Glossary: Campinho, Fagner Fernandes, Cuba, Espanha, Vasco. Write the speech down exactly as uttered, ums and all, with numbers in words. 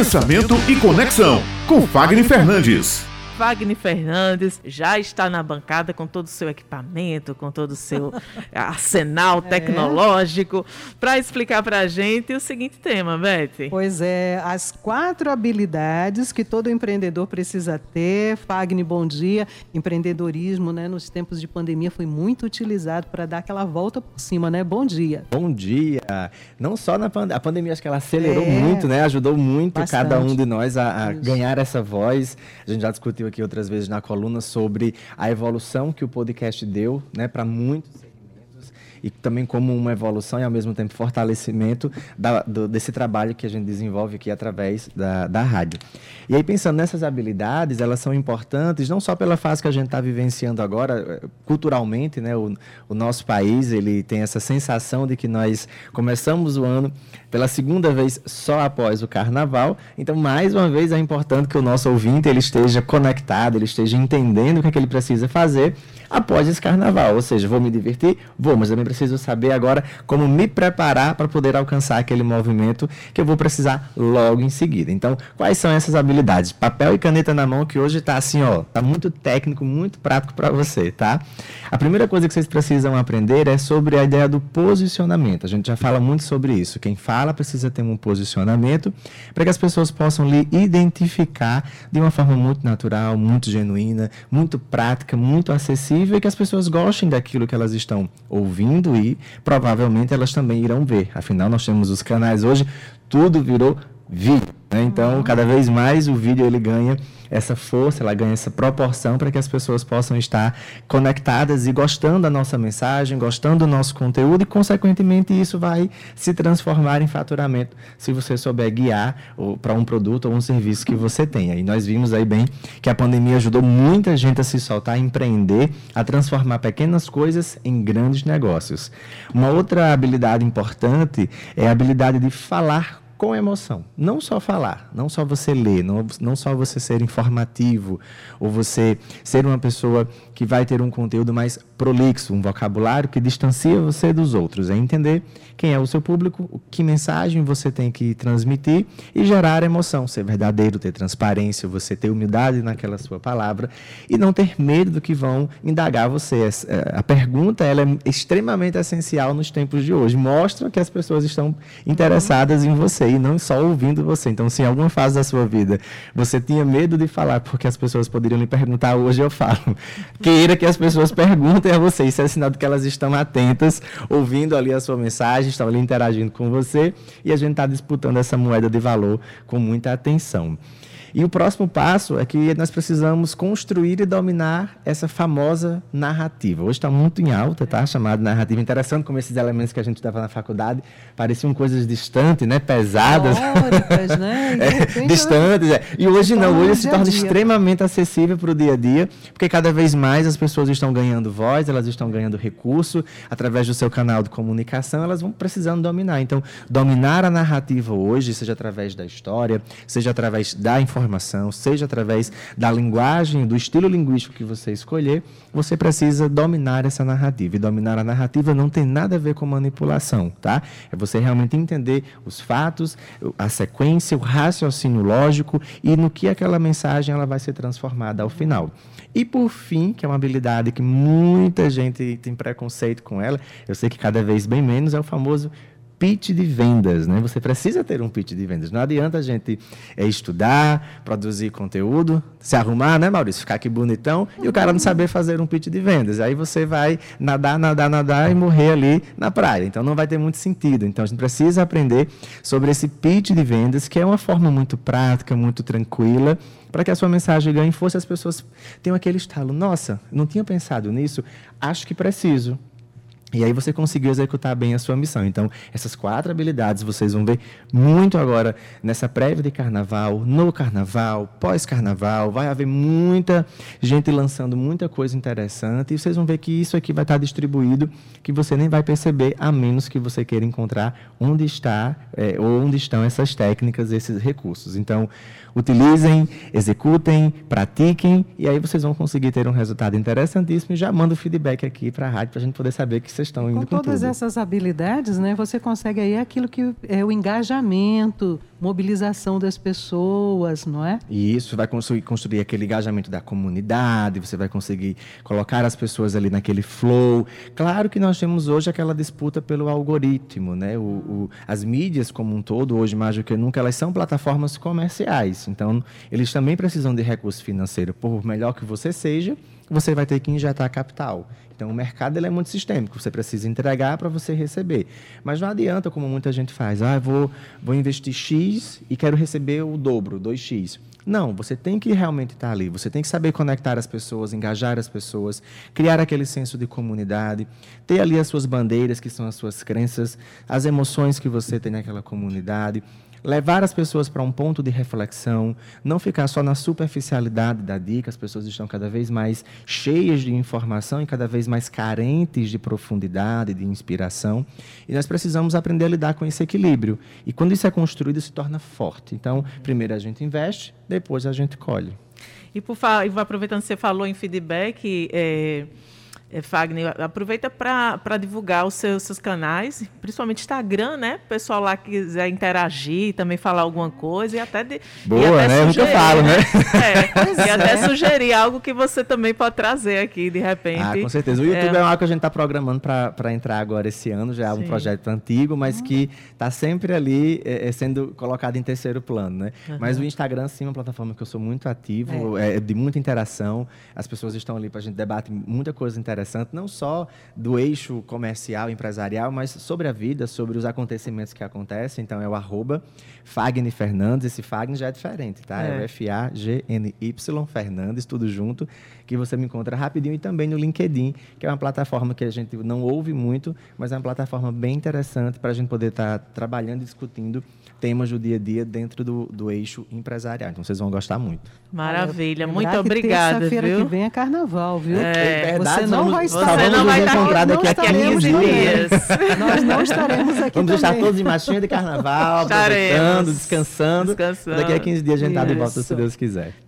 Pensamento e Conexão, com Fagner Fernandes. Fagner Fernandes já está na bancada com todo o seu equipamento, com todo o seu arsenal tecnológico, é. para explicar para a gente o seguinte tema, Beth. Pois é, as quatro habilidades que todo empreendedor precisa ter. Fagner, bom dia. Empreendedorismo, né, nos tempos de pandemia foi muito utilizado para dar aquela volta por cima, né? Bom dia. Bom dia. Não só na pandemia, a pandemia acho que ela acelerou é. muito, né? Ajudou muito Bastante. cada um de nós a, a ganhar essa voz. A gente já discutiu aqui outras vezes na coluna sobre a evolução que o podcast deu, né, para muitos segmentos, e também como uma evolução e, ao mesmo tempo, fortalecimento da, do, desse trabalho que a gente desenvolve aqui através da, da rádio. E aí, pensando nessas habilidades, elas são importantes não só pela fase que a gente está vivenciando agora, culturalmente, né, o, o nosso país ele tem essa sensação de que nós começamos o ano pela segunda vez só após o Carnaval. Então, mais uma vez, é importante que o nosso ouvinte ele esteja conectado, ele esteja entendendo o que é que ele precisa fazer após esse Carnaval. Ou seja, vou me divertir? Vou, mas também preciso saber agora como me preparar para poder alcançar aquele movimento que eu vou precisar logo em seguida. Então, quais são essas habilidades? Papel e caneta na mão, que hoje está assim, ó, está muito técnico, muito prático para você, tá? A primeira coisa que vocês precisam aprender é sobre a ideia do posicionamento. A gente já fala muito sobre isso. Quem fala Ela precisa ter um posicionamento para que as pessoas possam lhe identificar de uma forma muito natural, muito genuína, muito prática, muito acessível, e que as pessoas gostem daquilo que elas estão ouvindo e provavelmente elas também irão ver. Afinal, nós temos os canais hoje, tudo virou vídeo, né? Então, cada vez mais o vídeo ele ganha essa força, ela ganha essa proporção para que as pessoas possam estar conectadas e gostando da nossa mensagem, gostando do nosso conteúdo, e, consequentemente, isso vai se transformar em faturamento se você souber guiar para um produto ou um serviço que você tenha. E nós vimos aí bem que a pandemia ajudou muita gente a se soltar, a empreender, a transformar pequenas coisas em grandes negócios. Uma outra habilidade importante é a habilidade de falar com emoção. Não só falar, não só você ler, não, não só você ser informativo, ou você ser uma pessoa que vai ter um conteúdo mais prolixo, um vocabulário que distancia você dos outros. É entender quem é o seu público, que mensagem você tem que transmitir e gerar emoção, ser verdadeiro, ter transparência, você ter humildade naquela sua palavra e não ter medo do que vão indagar você. A pergunta, ela é extremamente essencial nos tempos de hoje. Mostra que as pessoas estão interessadas em você e não só ouvindo você. Então, se em alguma fase da sua vida você tinha medo de falar porque as pessoas poderiam lhe perguntar, hoje eu falo. Queira que as pessoas perguntem a você. Isso é sinal de que elas estão atentas, ouvindo ali a sua mensagem, estão ali interagindo com você, e a gente está disputando essa moeda de valor com muita atenção. E o próximo passo é que nós precisamos construir e dominar essa famosa narrativa. Hoje está muito em alta, tá? Chamada narrativa. Interessante como esses elementos que a gente estudava na faculdade pareciam coisas distantes, né? Pesadas. Teóricas, né? é, distantes. É. E hoje não, hoje se torna extremamente acessível para o dia a dia, porque cada vez mais as pessoas estão ganhando voz, elas estão ganhando recurso, através do seu canal de comunicação, elas vão precisando dominar. Então, dominar a narrativa hoje, seja através da história, seja através da informação, Informação, seja através da linguagem, do estilo linguístico que você escolher, você precisa dominar essa narrativa. E dominar a narrativa não tem nada a ver com manipulação, tá? É você realmente entender os fatos, a sequência, o raciocínio lógico e no que aquela mensagem ela vai ser transformada ao final. E, por fim, que é uma habilidade que muita gente tem preconceito com ela, eu sei que cada vez bem menos, é o famoso pitch de vendas, né? Você precisa ter um pitch de vendas. Não adianta a gente é, estudar, produzir conteúdo, se arrumar, né, Maurício? Ficar aqui bonitão e o cara não saber fazer um pitch de vendas. Aí você vai nadar, nadar, nadar e morrer ali na praia. Então, não vai ter muito sentido. Então, a gente precisa aprender sobre esse pitch de vendas, que é uma forma muito prática, muito tranquila, para que a sua mensagem ganhe força. As pessoas tenham aquele estalo. Nossa, não tinha pensado nisso? Acho que preciso. E aí você conseguiu executar bem a sua missão. Então, essas quatro habilidades vocês vão ver muito agora nessa prévia de carnaval, no carnaval, pós-carnaval. Vai haver muita gente lançando muita coisa interessante, e vocês vão ver que isso aqui vai estar distribuído, que você nem vai perceber, a menos que você queira encontrar onde está é, ou onde estão essas técnicas, esses recursos. Então, utilizem, executem, pratiquem, e aí vocês vão conseguir ter um resultado interessantíssimo. E já manda o feedback aqui para a rádio para a gente poder saber que vocês estão indo com, com todas tudo. Essas habilidades, né, você consegue aí aquilo que é o engajamento, mobilização das pessoas, não é? E isso vai construir, construir aquele engajamento da comunidade, você vai conseguir colocar as pessoas ali naquele flow. Claro que nós temos hoje aquela disputa pelo algoritmo, né? O, o, as mídias como um todo, hoje mais do que nunca, elas são plataformas comerciais. Então, eles também precisam de recurso financeiro. Por melhor que você seja, você vai ter que injetar capital. Então, o mercado ele é muito sistêmico. Você precisa entregar para você receber. Mas não adianta, como muita gente faz, ah, vou, vou investir X e quero receber o dobro, dois X. Não, você tem que realmente estar ali. Você tem que saber conectar as pessoas, engajar as pessoas, criar aquele senso de comunidade, ter ali as suas bandeiras, que são as suas crenças, as emoções que você tem naquela comunidade, levar as pessoas para um ponto de reflexão, não ficar só na superficialidade da dica. As pessoas estão cada vez mais cheias de informação e cada vez mais carentes de profundidade, de inspiração. E nós precisamos aprender a lidar com esse equilíbrio. E quando isso é construído, se torna forte. Então, primeiro a gente investe, depois a gente colhe. E por fa... aproveitando que você falou em feedback, é... É, Fagner, aproveita para divulgar os seus, seus canais, principalmente Instagram, né? O pessoal lá que quiser interagir, também falar alguma coisa e até... De, boa, e até né? Sugerir, eu nunca falo, né? né? É, e até sugerir algo que você também pode trazer aqui, de repente. Ah, com certeza. O YouTube é, é algo que a gente está programando para entrar agora esse ano, já é um Sim. projeto antigo, mas hum. que está sempre ali é, sendo colocado em terceiro plano, né? Uhum. Mas o Instagram, sim, é uma plataforma que eu sou muito ativo, é, é de muita interação. As pessoas estão ali para a gente debater muita coisa interessante. Interessante, não só do eixo comercial, empresarial, mas sobre a vida, sobre os acontecimentos que acontecem. Então, é o arroba Fagner Fernandes. Esse Fagner já é diferente, tá? É, é o F A G N Y Fernandes, tudo junto, que você me encontra rapidinho. E também no LinkedIn, que é uma plataforma que a gente não ouve muito, mas é uma plataforma bem interessante para a gente poder estar tá trabalhando e discutindo temas do dia a dia dentro do, do eixo empresarial. Então, vocês vão gostar muito. Maravilha. Muito obrigada, viu? Terça-feira que vem é carnaval, viu? É, é verdade, você não Não vai estar. Você não vai estar aqui a quinze dias. Nós não estaremos aqui. Vamos deixar todos de machinha de carnaval, aproveitando, descansando. descansando. Daqui a quinze dias a gente está de volta, se Deus quiser.